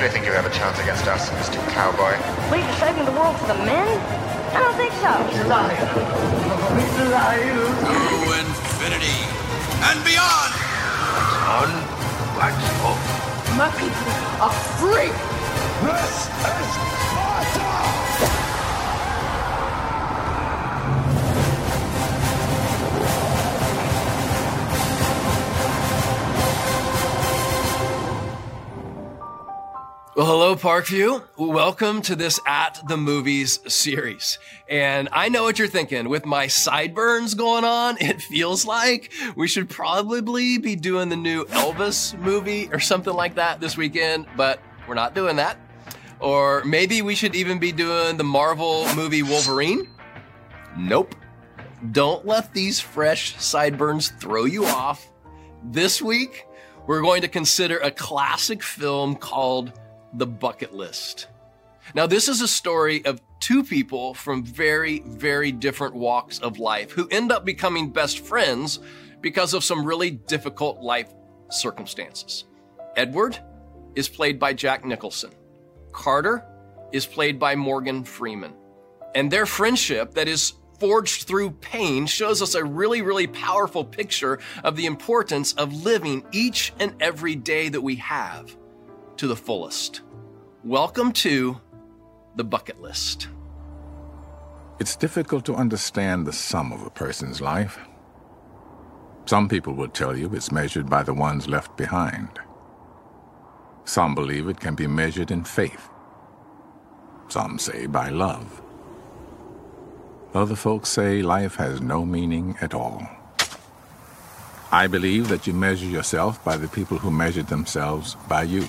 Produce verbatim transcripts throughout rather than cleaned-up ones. really think you have a chance against us, Mister Cowboy. Wait, you're saving the world for the men? I don't think so. He's alive. He's alive. To infinity and beyond. Wax on, wax off. My people are free. This is Sparta. Well, hello, Parkview. Welcome to this At the Movies series. And I know what you're thinking. With my sideburns going on, it feels like we should probably be doing the new Elvis movie or something like that this weekend, but we're not doing that. Or maybe we should even be doing the Marvel movie Wolverine. Nope. Don't let these fresh sideburns throw you off. This week, we're going to consider a classic film called The Bucket List. Now, this is a story of two people from very, very different walks of life who end up becoming best friends because of some really difficult life circumstances. Edward is played by Jack Nicholson. Carter is played by Morgan Freeman. And their friendship that is forged through pain shows us a really, really powerful picture of the importance of living each and every day that we have to the fullest. Welcome to The Bucket List. It's difficult to understand the sum of a person's life. Some people will tell you it's measured by the ones left behind. Some believe it can be measured in faith. Some say by love. Other folks say life has no meaning at all. I believe that you measure yourself by the people who measured themselves by you.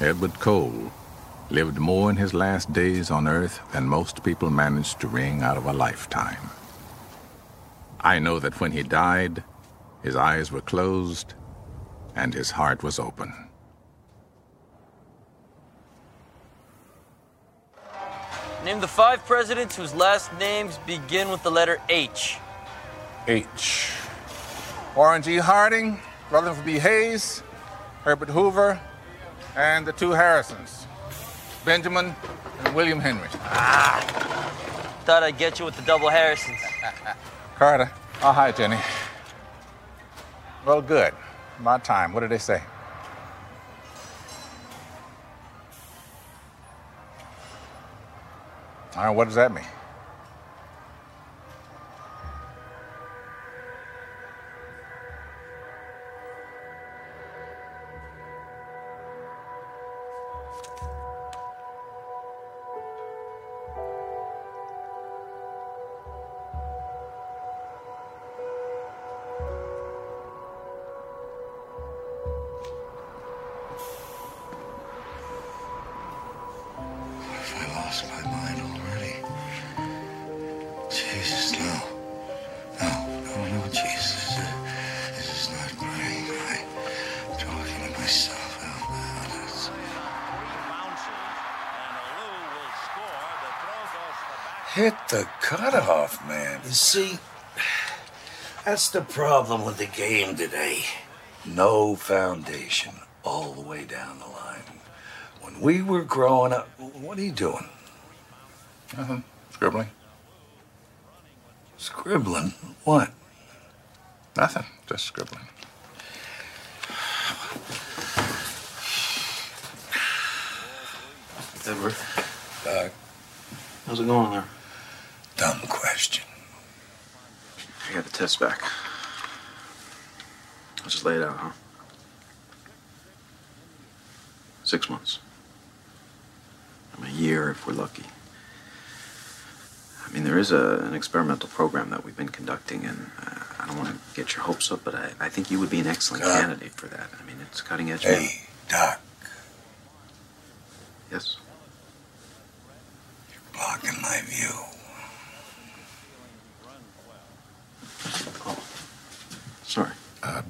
Edward Cole lived more in his last days on Earth than most people managed to wring out of a lifetime. I know that when he died, his eyes were closed and his heart was open. Name the five presidents whose last names begin with the letter H. H. Warren G. Harding, Rutherford B. Hayes, Herbert Hoover, and the two Harrisons, Benjamin and William Henry. Ah, thought I'd get you with the double Harrisons. Carter. Oh, hi, Jenny. Well, good. My time. What did they say? All right, what does that mean? Hit the cutoff, man. You see, that's the problem with the game today. No foundation all the way down the line. When we were growing up, what are you doing? Uh-huh. Scribbling. Scribbling? What? Nothing. Just scribbling. Edward. Uh, How's it going there? Dumb question. I got the test back. I'll just lay it out, huh? Six months. I mean, a year if we're lucky. I mean, there is a, an experimental program that we've been conducting, and uh, I don't want to get your hopes up, but I, I think you would be an excellent Doc. candidate for that. I mean, it's cutting edge. Hey, Doc. Yes? You're blocking my view. Oh, sorry. Uh,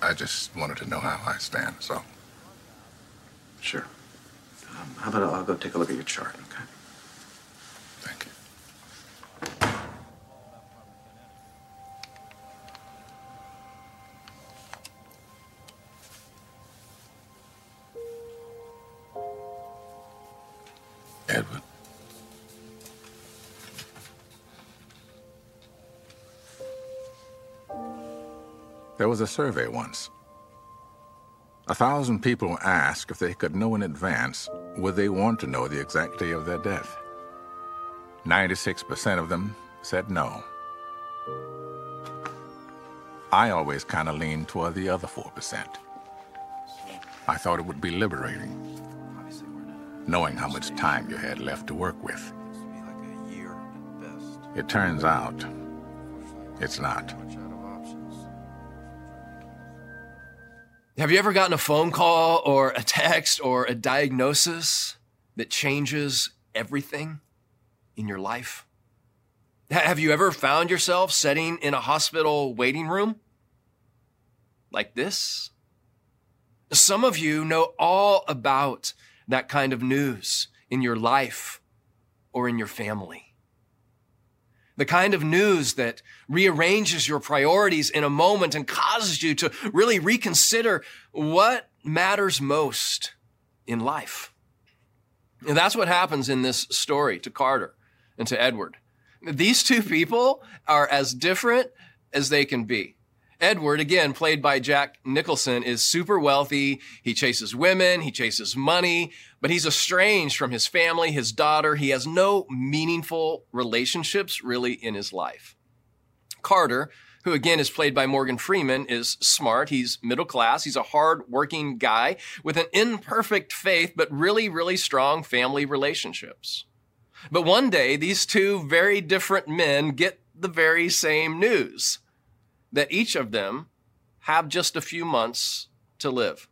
I just wanted to know how I stand, so. Sure. Um, how about I'll, I'll go take a look at your chart, okay? Thank you. Edward. There was a survey once. A thousand people were asked if they could know in advance would they want to know the exact day of their death. ninety-six percent of them said no. I always kind of leaned toward the other four percent. I thought it would be liberating, knowing how much time you had left to work with. It turns out, it's not. Have you ever gotten a phone call or a text or a diagnosis that changes everything in your life? Have you ever found yourself sitting in a hospital waiting room like this? Some of you know all about that kind of news in your life or in your family. The kind of news that rearranges your priorities in a moment and causes you to really reconsider what matters most in life. And that's what happens in this story to Carter and to Edward. These two people are as different as they can be. Edward, again, played by Jack Nicholson, is super wealthy. He chases women, he chases money, but he's estranged from his family, his daughter. He has no meaningful relationships really in his life. Carter, who again is played by Morgan Freeman, is smart. He's middle class. He's a hard-working guy with an imperfect faith, but really, really strong family relationships. But one day, these two very different men get the very same news, that each of them have just a few months to live.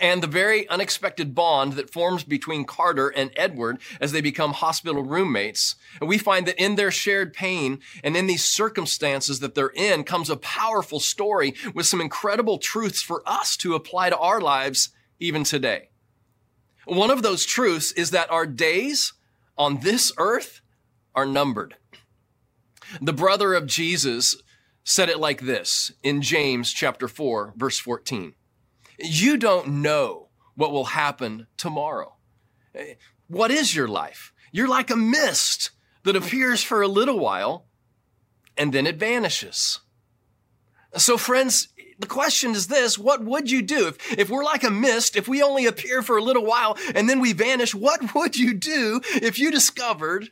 And the very unexpected bond that forms between Carter and Edward as they become hospital roommates, and we find that in their shared pain and in these circumstances that they're in comes a powerful story with some incredible truths for us to apply to our lives even today. One of those truths is that our days on this earth are numbered. The brother of Jesus said it like this in James chapter four, verse fourteen. You don't know what will happen tomorrow. What is your life? You're like a mist that appears for a little while and then it vanishes. So friends, the question is this, what would you do? If, if we're like a mist, if we only appear for a little while and then we vanish, what would you do if you discovered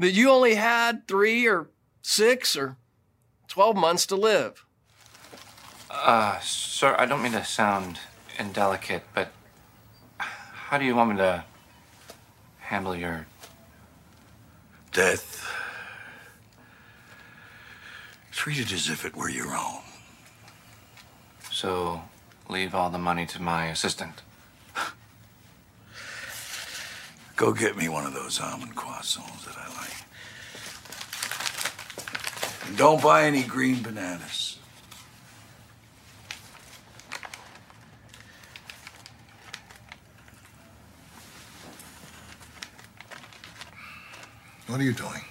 that you only had three or six or twelve months to live? Uh, sir, I don't mean to sound indelicate, but how do you want me to handle your death? Treat it as if it were your own. So, leave all the money to my assistant. Go get me one of those almond croissants that I like. And don't buy any green bananas. What are you doing?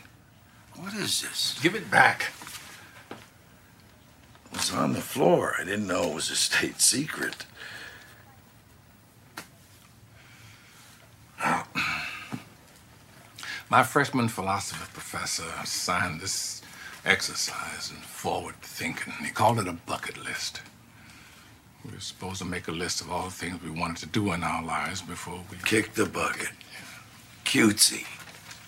What is this? Give it back. It was on the floor. I didn't know it was a state secret. Now, my freshman philosophy professor signed this exercise and forward thinking. He called it a bucket list. We were supposed to make a list of all the things we wanted to do in our lives before we... Kick the bucket. Cutesy.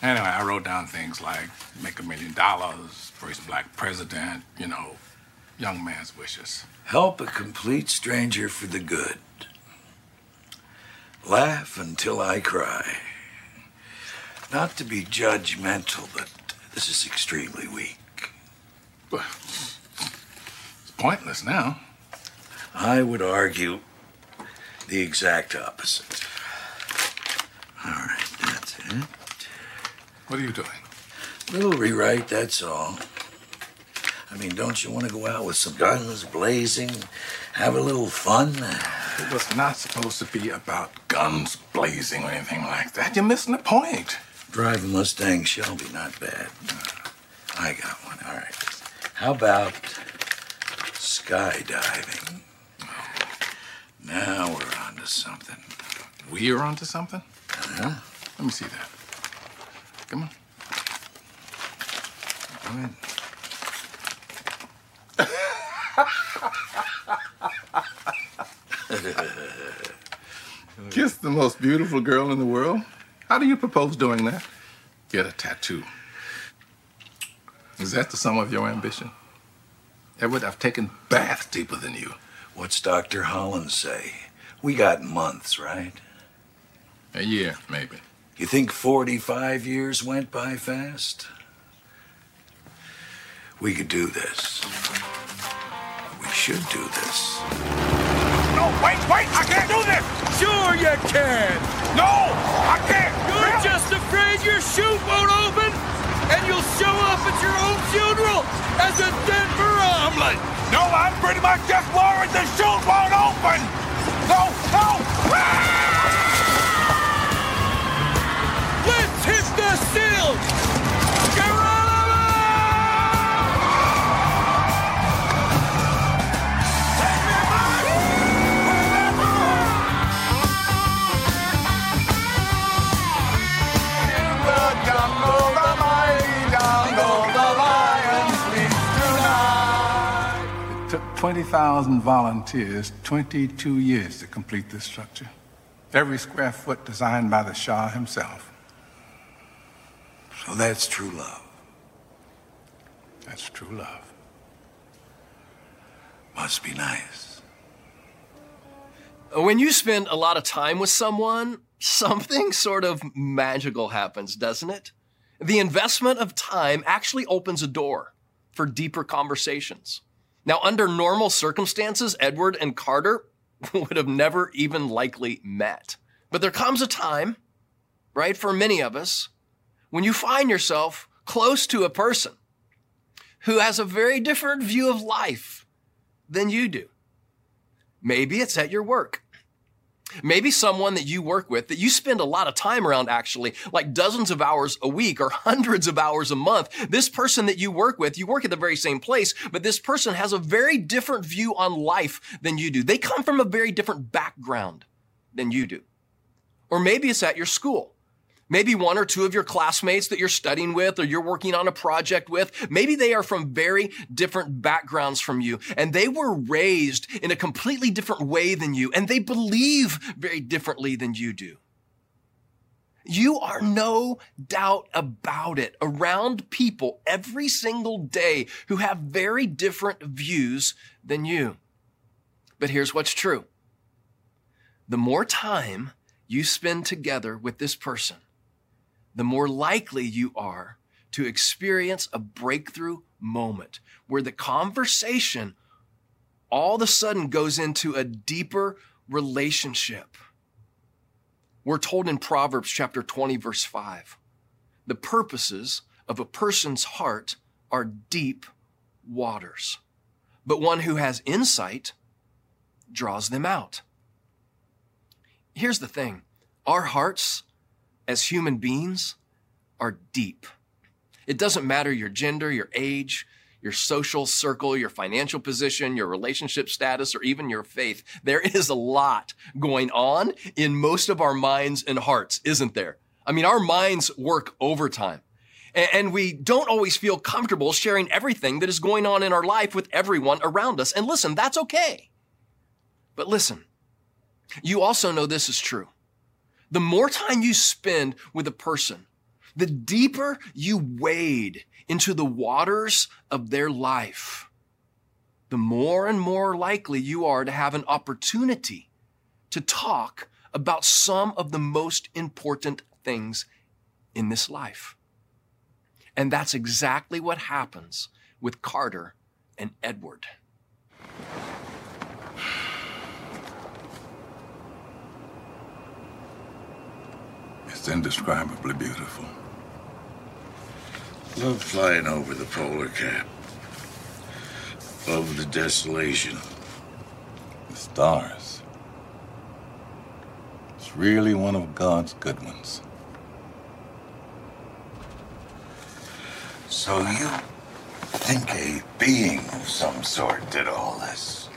Anyway, I wrote down things like make a million dollars, first black president, you know, young man's wishes. Help a complete stranger for the good. Laugh until I cry. Not to be judgmental, but this is extremely weak. Well, it's pointless now. I would argue the exact opposite. All right, that's it. What are you doing? A little rewrite, that's all. I mean, don't you want to go out with some guns blazing, have a little fun? It was not supposed to be about guns blazing or anything like that. You're missing the point. Drive a Mustang Shelby, not bad. I got one, all right. How about skydiving? Now we're onto something. We're onto something? Uh-huh. Let me see that. Come on. All right. Kiss the most beautiful girl in the world? How do you propose doing that? Get a tattoo. Is that the sum of your ambition? Edward, I've taken baths deeper than you. What's Doctor Holland say? We got months, right? A year, maybe. You think forty-five years went by fast? We could do this. We should do this. No, wait, wait! I can't do this! Sure you can! No, I can't! You're no. just afraid your chute won't open, and you'll show up at your own funeral as a Denver omelet! No, I'm pretty much just worried the chute won't open! No, no! Ah! Let's hit the sill! twenty thousand volunteers, twenty-two years to complete this structure. Every square foot designed by the Shah himself. So that's true love. That's true love. Must be nice. When you spend a lot of time with someone, something sort of magical happens, doesn't it? The investment of time actually opens a door for deeper conversations. Now, under normal circumstances, Edward and Carter would have never even likely met. But there comes a time, right, for many of us, when you find yourself close to a person who has a very different view of life than you do. Maybe it's at your work. Maybe someone that you work with, that you spend a lot of time around actually, like dozens of hours a week or hundreds of hours a month. This person that you work with, you work at the very same place, but this person has a very different view on life than you do. They come from a very different background than you do. Or maybe it's at your school. Maybe one or two of your classmates that you're studying with or you're working on a project with, maybe they are from very different backgrounds from you, and they were raised in a completely different way than you, and they believe very differently than you do. You are no doubt about it around people every single day who have very different views than you. But here's what's true. The more time you spend together with this person, the more likely you are to experience a breakthrough moment where the conversation all of a sudden goes into a deeper relationship. We're told in Proverbs chapter twenty, verse five, the purposes of a person's heart are deep waters, but one who has insight draws them out. Here's the thing. Our hearts as human beings are deep. It doesn't matter your gender, your age, your social circle, your financial position, your relationship status, or even your faith. There is a lot going on in most of our minds and hearts, isn't there? I mean, our minds work overtime. And we don't always feel comfortable sharing everything that is going on in our life with everyone around us. And listen, that's okay. But listen, you also know this is true. The more time you spend with a person, the deeper you wade into the waters of their life, the more and more likely you are to have an opportunity to talk about some of the most important things in this life. And that's exactly what happens with Carter and Edward. It's indescribably beautiful. Love flying over the polar cap. Love the desolation. The stars. It's really one of God's good ones. So you think a being of some sort did all this?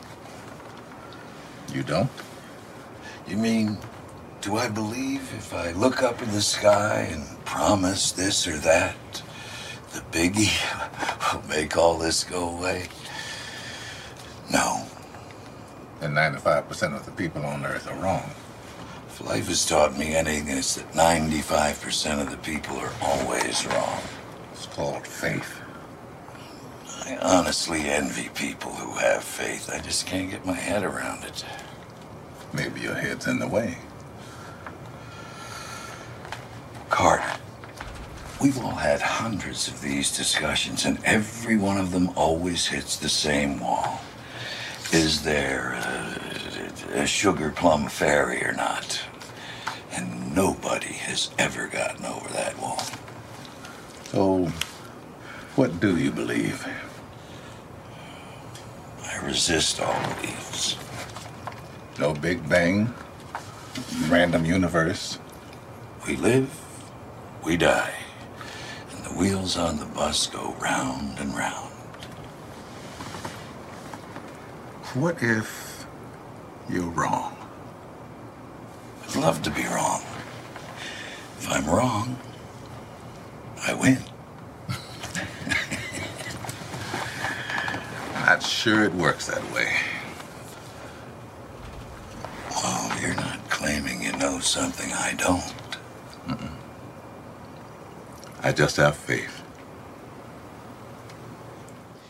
You don't? You mean Do I believe if I look up in the sky and promise this or that, the biggie will make all this go away? No. And ninety-five percent of the people on Earth are wrong. If life has taught me anything, it's that ninety-five percent of the people are always wrong. It's called faith. I honestly envy people who have faith. I just can't get my head around it. Maybe your head's in the way. Carter, we've all had hundreds of these discussions, and every one of them always hits the same wall. Is there a, a sugar plum fairy or not? And nobody has ever gotten over that wall. So, what do you believe? I resist all beliefs. No Big Bang, random universe. We live, we die, and the wheels on the bus go round and round. What if you're wrong? I'd love to be wrong. If I'm wrong, I win. Not sure it works that way. Well, you're not claiming you know something I don't. Mm-mm. I just have faith.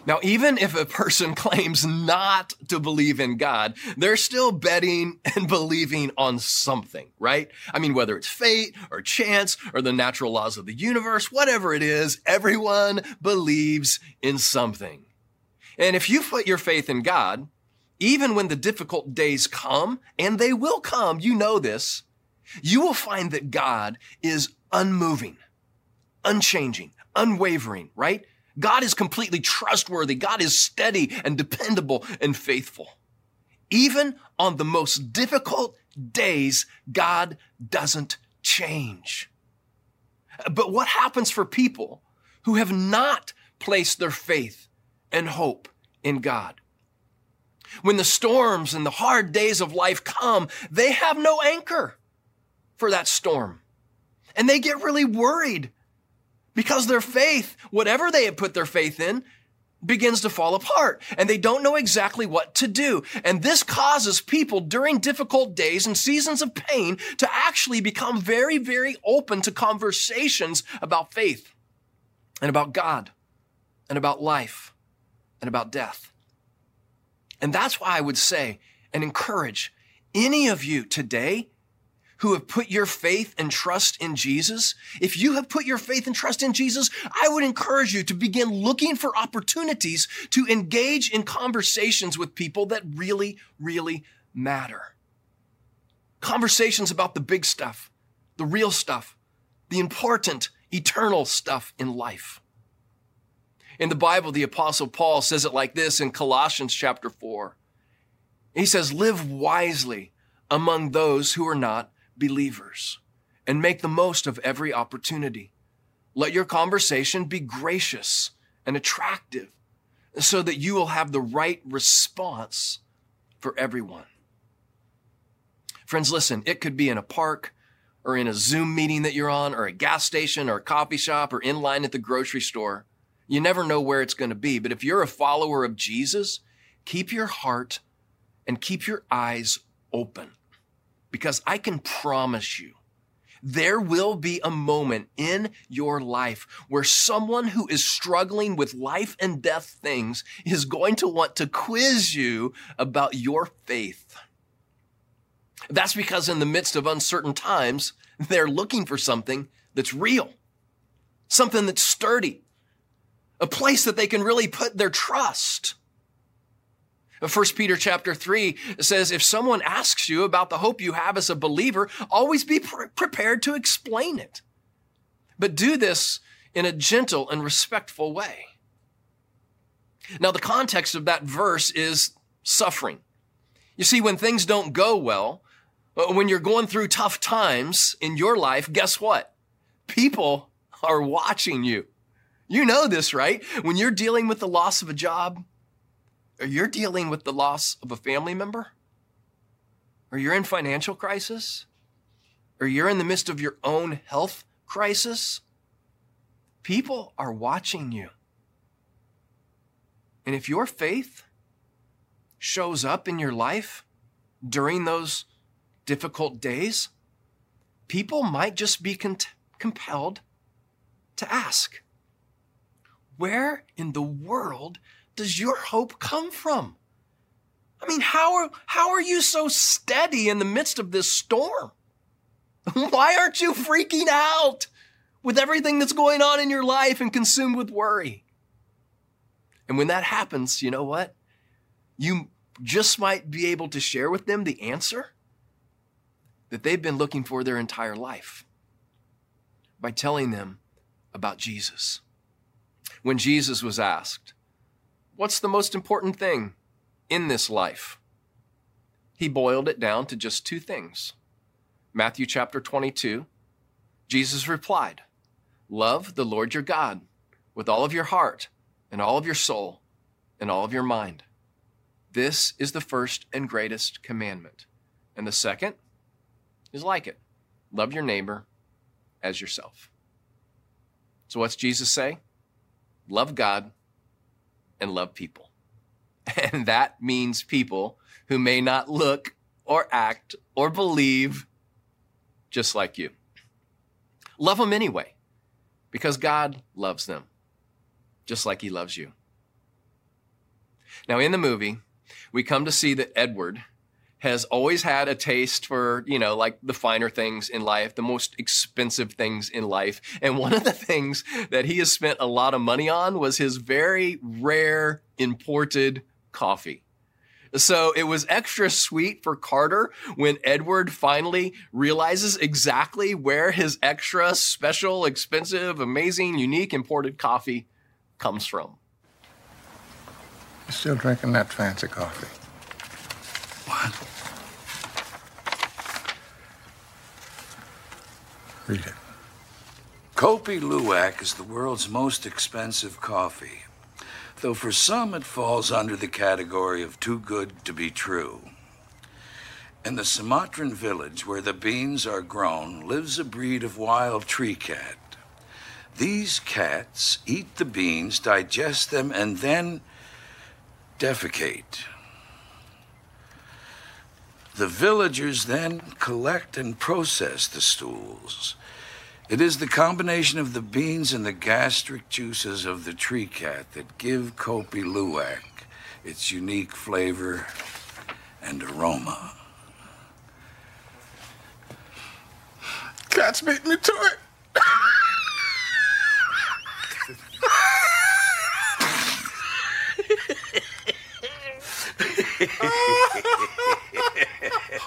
Now, even if a person claims not to believe in God, they're still betting and believing on something, right? I mean, whether it's fate or chance or the natural laws of the universe, whatever it is, everyone believes in something. And if you put your faith in God, even when the difficult days come, and they will come, you know this, you will find that God is unmoving, unchanging, unwavering, right? God is completely trustworthy. God is steady and dependable and faithful. Even on the most difficult days, God doesn't change. But what happens for people who have not placed their faith and hope in God? When the storms and the hard days of life come, they have no anchor for that storm. And they get really worried because their faith, whatever they had put their faith in, begins to fall apart, and they don't know exactly what to do. And this causes people during difficult days and seasons of pain to actually become very, very open to conversations about faith and about God and about life and about death. And that's why I would say and encourage any of you today who have put your faith and trust in Jesus, if you have put your faith and trust in Jesus, I would encourage you to begin looking for opportunities to engage in conversations with people that really, really matter. Conversations about the big stuff, the real stuff, the important, eternal stuff in life. In the Bible, the Apostle Paul says it like this in Colossians chapter four. He says, "Live wisely among those who are not believers, and make the most of every opportunity. Let your conversation be gracious and attractive so that you will have the right response for everyone." Friends, listen, it could be in a park or in a Zoom meeting that you're on or a gas station or a coffee shop or in line at the grocery store. You never know where it's going to be. But if you're a follower of Jesus, keep your heart and keep your eyes open. Because I can promise you, there will be a moment in your life where someone who is struggling with life and death things is going to want to quiz you about your faith. That's because in the midst of uncertain times, they're looking for something that's real, something that's sturdy, a place that they can really put their trust. First Peter chapter three says, if someone asks you about the hope you have as a believer, always be pre- prepared to explain it. But do this in a gentle and respectful way. Now, the context of that verse is suffering. You see, when things don't go well, when you're going through tough times in your life, guess what? People are watching you. You know this, right? When you're dealing with the loss of a job, or you're dealing with the loss of a family member, or you're in financial crisis, or you're in the midst of your own health crisis, people are watching you. And if your faith shows up in your life during those difficult days, people might just be con- compelled to ask, where in the world does your hope come from? I mean, how are, how are you so steady in the midst of this storm? Why aren't you freaking out with everything that's going on in your life and consumed with worry? And when that happens, you know what? You just might be able to share with them the answer that they've been looking for their entire life by telling them about Jesus. When Jesus was asked, what's the most important thing in this life? He boiled it down to just two things. Matthew chapter twenty-two, Jesus replied, love the Lord your God with all of your heart and all of your soul and all of your mind. This is the first and greatest commandment. And the second is like it. Love your neighbor as yourself. So what's Jesus say? Love God and love people. And that means people who may not look or act or believe just like you. Love them anyway, because God loves them just like he loves you. Now, in the movie, we come to see that Edward has always had a taste for, you know, like the finer things in life, the most expensive things in life. And one of the things that he has spent a lot of money on was his very rare imported coffee. So it was extra sweet for Carter when Edward finally realizes exactly where his extra special, expensive, amazing, unique imported coffee comes from. You're still drinking that fancy coffee. What? Read it. Kopi Luwak is the world's most expensive coffee, though for some it falls under the category of too good to be true. In the Sumatran village where the beans are grown lives a breed of wild tree cat. These cats eat the beans, digest them, and then defecate. The villagers then collect and process the stools. It is the combination of the beans and the gastric juices of the tree cat that give Kopi Luwak its unique flavor and aroma. Cats beat me to it.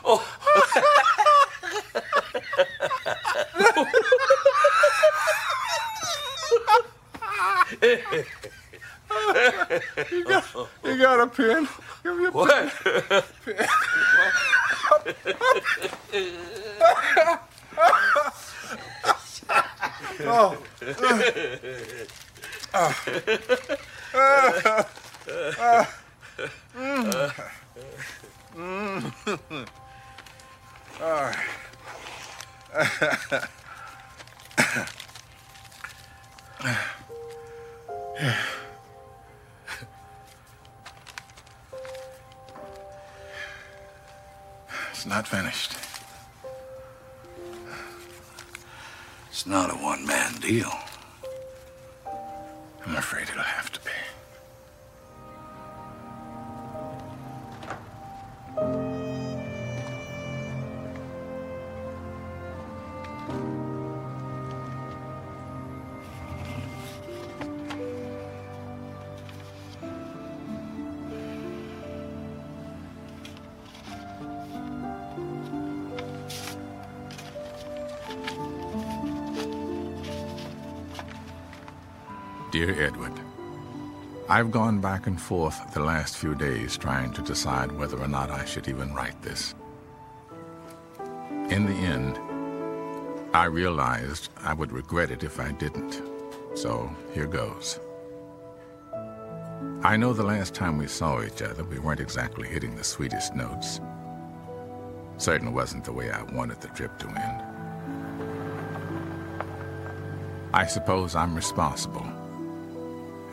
Oh. you, got, you got a pen? Give me a what? Pen. Oh. Uh. Uh. Mm. Mm. All right. It's not finished. It's not a one-man deal. I'm afraid it'll have to be. Dear Edward, I've gone back and forth the last few days trying to decide whether or not I should even write this. In the end, I realized I would regret it if I didn't, so here goes. I know the last time we saw each other, we weren't exactly hitting the sweetest notes. Certainly wasn't the way I wanted the trip to end. I suppose I'm responsible,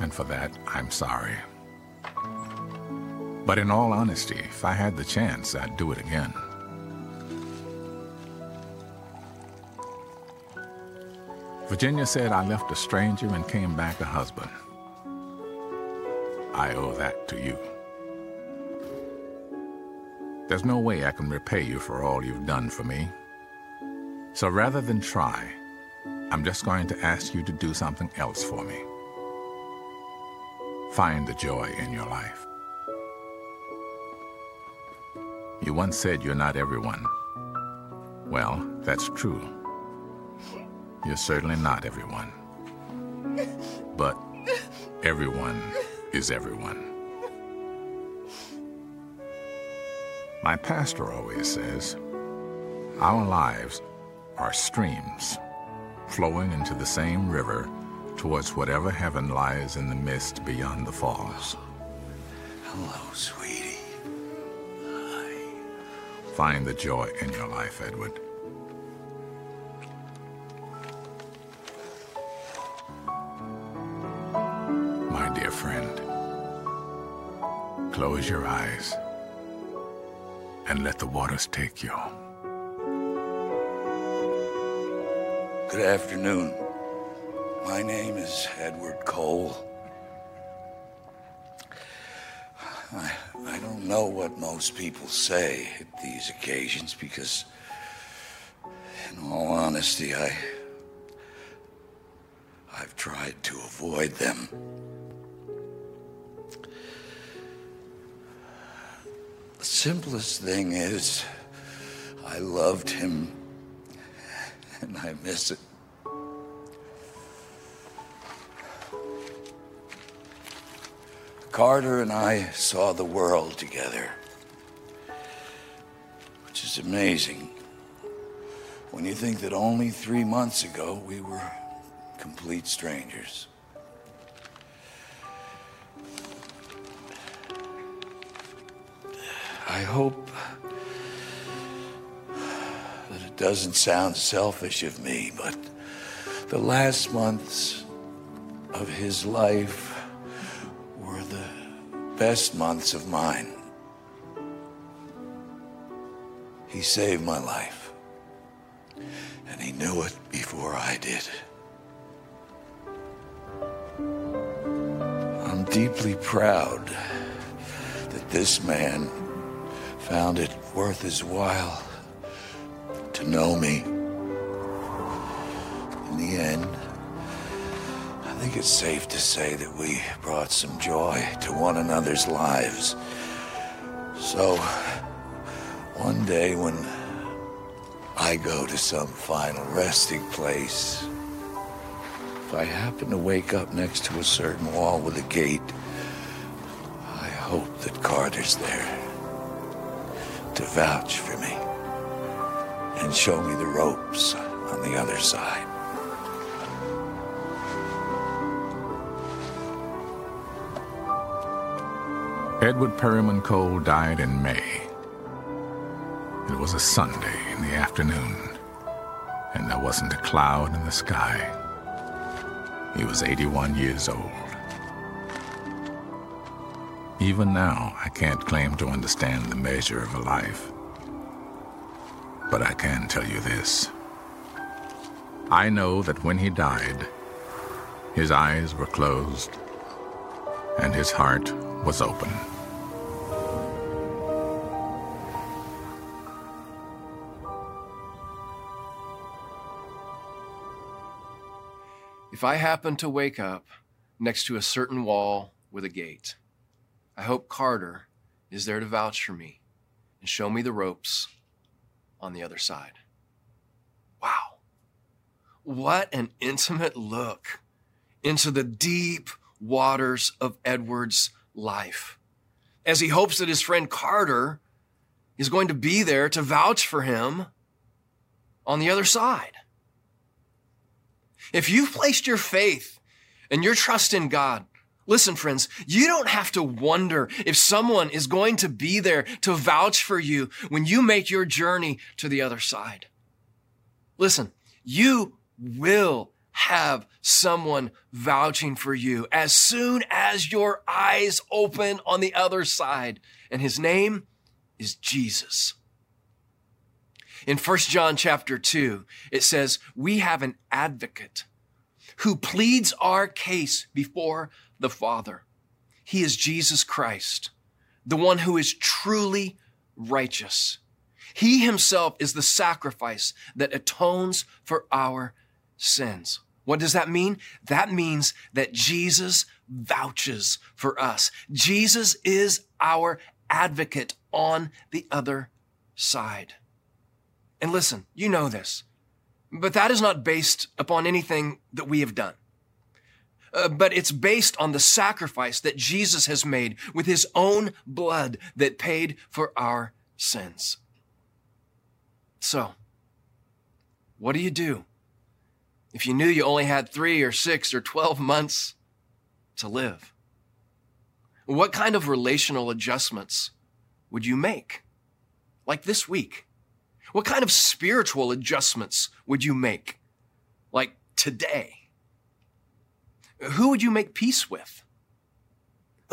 and for that, I'm sorry. But in all honesty, if I had the chance, I'd do it again. Virginia said I left a stranger and came back a husband. I owe that to you. There's no way I can repay you for all you've done for me. So rather than try, I'm just going to ask you to do something else for me. Find the joy in your life. You once said you're not everyone. Well, that's true. You're certainly not everyone. But everyone is everyone. My pastor always says, our lives are streams flowing into the same river towards whatever heaven lies in the mist beyond the falls. Hello, sweetie. Hi. Find the joy in your life, Edward. My dear friend, close your eyes and let the waters take you. Good afternoon. My name is Edward Cole. I, I don't know what most people say at these occasions because, in all honesty, I, I've tried to avoid them. The simplest thing is, I loved him, and I miss it. Carter and I saw the world together, which is amazing when you think that only three months ago we were complete strangers. I hope that it doesn't sound selfish of me, but the last months of his life were the best months of mine. He saved my life, and he knew it before I did. I'm deeply proud that this man found it worth his while to know me. In the end, I think it's safe to say that we brought some joy to one another's lives. So, one day when I go to some final resting place, if I happen to wake up next to a certain wall with a gate, I hope that Carter's there to vouch for me and show me the ropes on the other side. Edward Perryman Cole died in May. It was a Sunday in the afternoon, and there wasn't a cloud in the sky. He was eighty-one years old. Even now, I can't claim to understand the measure of a life. But I can tell you this. I know that when he died, his eyes were closed and his heart was open. If I happen to wake up next to a certain wall with a gate, I hope Carter is there to vouch for me and show me the ropes on the other side. Wow. What an intimate look into the deep waters of Edward's life, as he hopes that his friend Carter is going to be there to vouch for him on the other side. If you've placed your faith and your trust in God, listen, friends, you don't have to wonder if someone is going to be there to vouch for you when you make your journey to the other side. Listen, you will have someone vouching for you as soon as your eyes open on the other side. And his name is Jesus. In First John chapter two, it says, we have an advocate who pleads our case before the Father. He is Jesus Christ, the one who is truly righteous. He himself is the sacrifice that atones for our sins. What does that mean? That means that Jesus vouches for us. Jesus is our advocate on the other side. And listen, you know this, but that is not based upon anything that we have done. Uh, but it's based on the sacrifice that Jesus has made with his own blood that paid for our sins. So, what do you do if you knew you only had three or six or twelve months to live? What kind of relational adjustments would you make? Like this week? What kind of spiritual adjustments would you make? Like today? Who would you make peace with?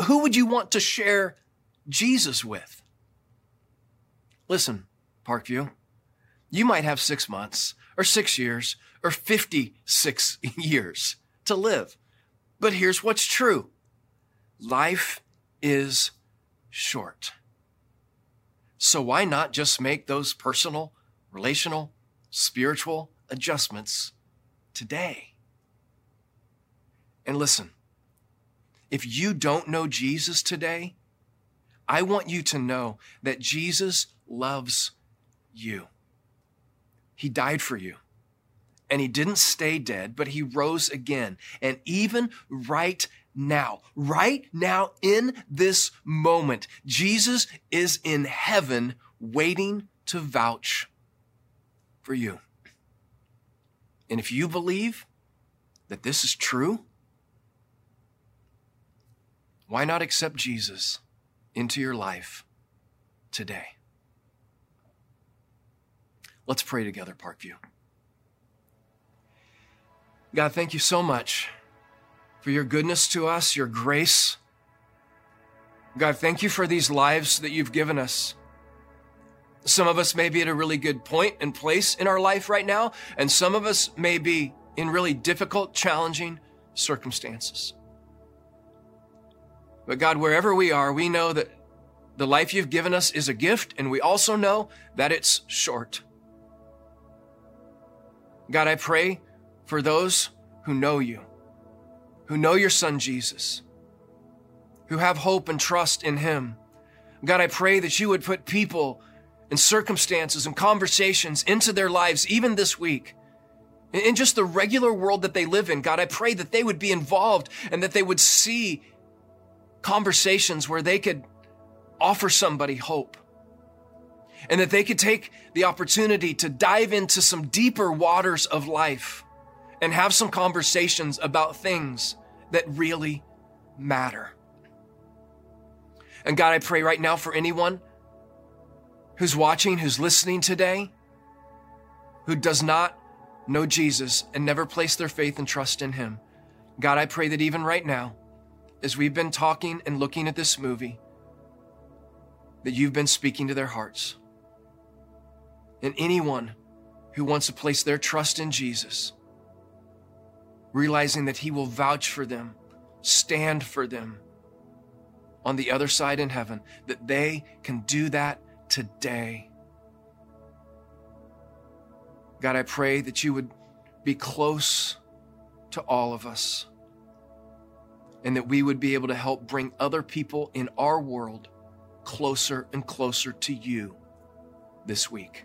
Who would you want to share Jesus with? Listen, Parkview, you might have six months or six years or fifty-six years to live. But here's what's true. Life is short. So why not just make those personal, relational, spiritual adjustments today? And listen, if you don't know Jesus today, I want you to know that Jesus loves you. He died for you, and he didn't stay dead, but he rose again. And even right now, right now in this moment, Jesus is in heaven waiting to vouch for you. And if you believe that this is true, why not accept Jesus into your life today? Let's pray together, Parkview. God, thank you so much for your goodness to us, your grace. God, thank you for these lives that you've given us. Some of us may be at a really good point and place in our life right now, and some of us may be in really difficult, challenging circumstances. But God, wherever we are, we know that the life you've given us is a gift, and we also know that it's short. God, I pray for those who know you, who know your son Jesus, who have hope and trust in him. God, I pray that you would put people and circumstances and conversations into their lives, even this week. In just the regular world that they live in, God, I pray that they would be involved and that they would see conversations where they could offer somebody hope, and that they could take the opportunity to dive into some deeper waters of life and have some conversations about things that really matter. And God, I pray right now for anyone who's watching, who's listening today, who does not know Jesus and never placed their faith and trust in him. God, I pray that even right now, as we've been talking and looking at this movie, that you've been speaking to their hearts. And anyone who wants to place their trust in Jesus, realizing that he will vouch for them, stand for them on the other side in heaven, that they can do that today. God, I pray that you would be close to all of us, and that we would be able to help bring other people in our world closer and closer to you this week.